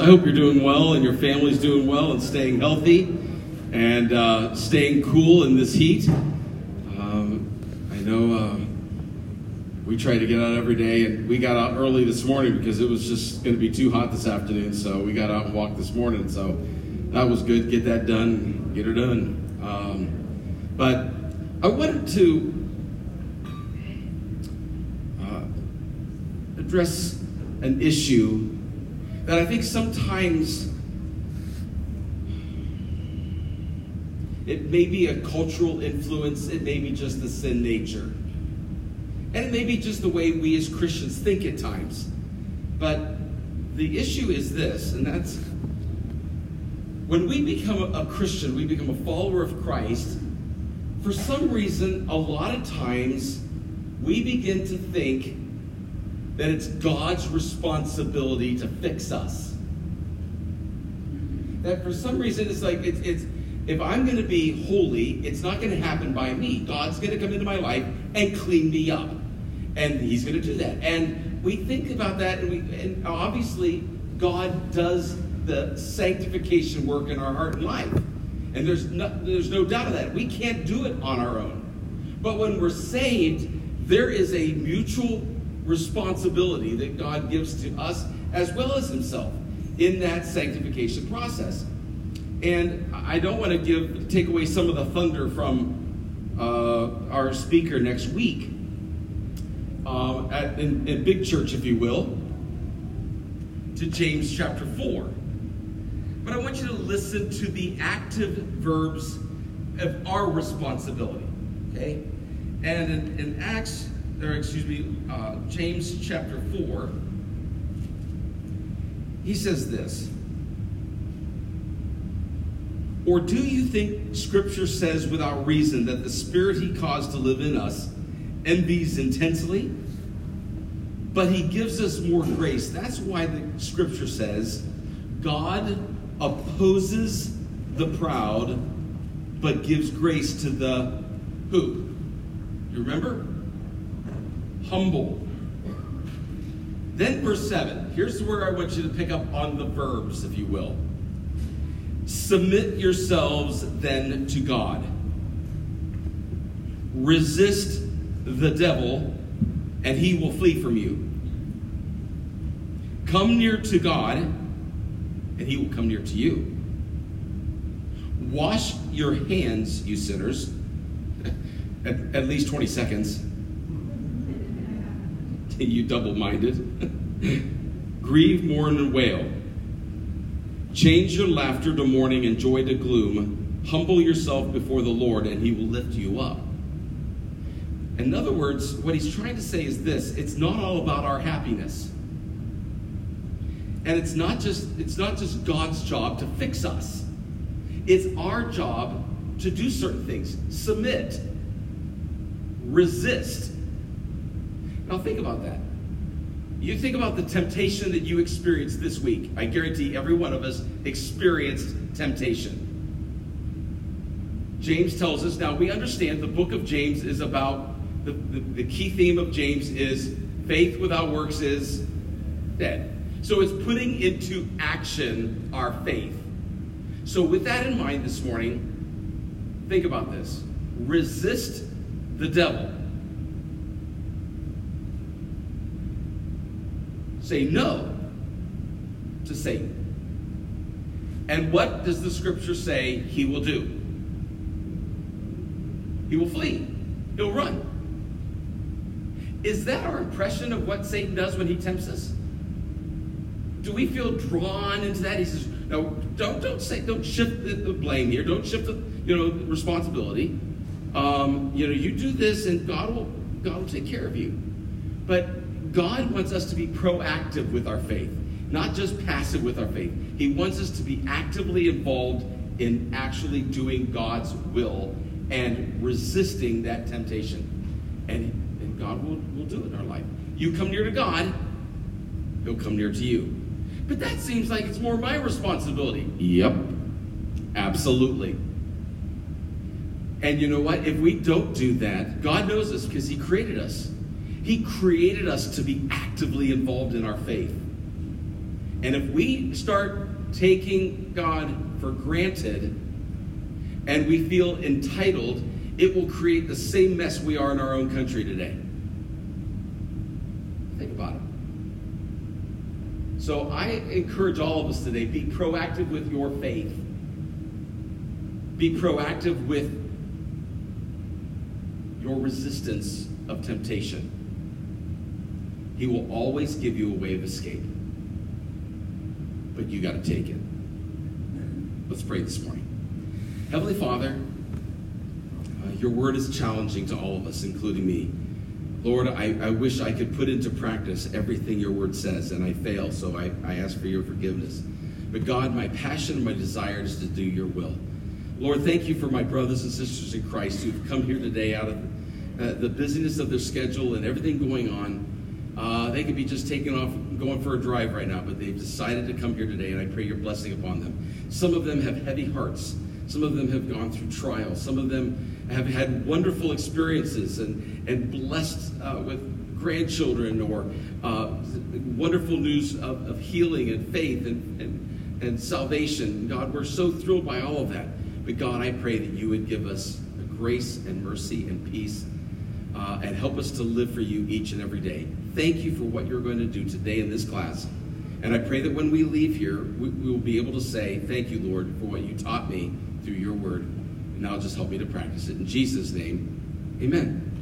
I hope you're doing well and your family's doing well and staying healthy and staying cool in this heat. I know we try to get out every day, and we got out early this morning because it was just going to be too hot this afternoon, so we got out and walked this morning, so that was good. Get that done, get her done. But I wanted to address an issue that I think sometimes it may be a cultural influence, it may be just the sin nature, and it may be just the way we as Christians think at times. But the issue is this, and that's when we become a Christian, we become a follower of Christ, for some reason, a lot of times we begin to think that it's God's responsibility to fix us. That for some reason it's like, it's if I'm going to be holy, it's not going to happen by me. God's going to come into my life and clean me up. And he's going to do that. And we think about that, and obviously God does the sanctification work in our heart and life. And there's no doubt of that. We can't do it on our own. But when we're saved, there is a mutual responsibility that God gives to us as well as himself in that sanctification process. And I don't want to take away some of the thunder from our speaker next week in Big Church, if you will, to James chapter 4. But I want you to listen to the active verbs of our responsibility, okay? And in James chapter 4, he says this. Or do you think Scripture says without reason that the Spirit he caused to live in us envies intensely? But he gives us more grace. That's why the Scripture says God opposes the proud, but gives grace to the who? You remember? Humble. Then verse 7. Here's where I want you to pick up on the verbs, if you will. Submit yourselves then to God. Resist the devil, and he will flee from you. Come near to God, and he will come near to you. Wash your hands, you sinners. At least 20 seconds. You double-minded. Grieve, mourn, and wail. Change your laughter to mourning and joy to gloom. Humble yourself before the Lord, and he will lift you up. In other words, what he's trying to say is this. It's not all about our happiness. And it's not just God's job to fix us. It's our job to do certain things. Submit. Resist. Now think about that. You think about the temptation that you experienced this week. I guarantee every one of us experienced temptation. James tells us, now we understand the book of James is about, the key theme of James is faith without works is dead. So it's putting into action our faith. So with that in mind this morning, think about this. Resist the devil. Say no to Satan. And what does the scripture say he will do? He will flee. He'll run. Is that our impression of what Satan does when he tempts us? Do we feel drawn into that? He says, no, don't shift the blame here. Don't shift the responsibility. You do this and God will take care of you. But God wants us to be proactive with our faith, not just passive with our faith. He wants us to be actively involved in actually doing God's will and resisting that temptation. And God will do it in our life. You come near to God, he'll come near to you. But that seems like it's more my responsibility. Yep, absolutely. And you know what? If we don't do that, God knows us because he created us. He created us to be actively involved in our faith. And if we start taking God for granted and we feel entitled, it will create the same mess we are in our own country today. Think about it. So I encourage all of us today, be proactive with your faith. Be proactive with your resistance of temptation. He will always give you a way of escape. But you got to take it. Let's pray this morning. Heavenly Father, your word is challenging to all of us, including me. Lord, I wish I could put into practice everything your word says, and I fail, so I ask for your forgiveness. But God, my passion and my desire is to do your will. Lord, thank you for my brothers and sisters in Christ who've come here today out of the busyness of their schedule and everything going on. They could be just taking off, going for a drive right now, but they've decided to come here today, and I pray your blessing upon them. Some of them have heavy hearts. Some of them have gone through trials. Some of them have had wonderful experiences and blessed with grandchildren or wonderful news of healing and faith and salvation. God, we're so thrilled by all of that. But God, I pray that you would give us the grace and mercy and peace and help us to live for you each and every day. Thank you for what you're going to do today in this class. And I pray that when we leave here, we will be able to say, thank you, Lord, for what you taught me through your word. And now just help me to practice it. In Jesus' name, amen.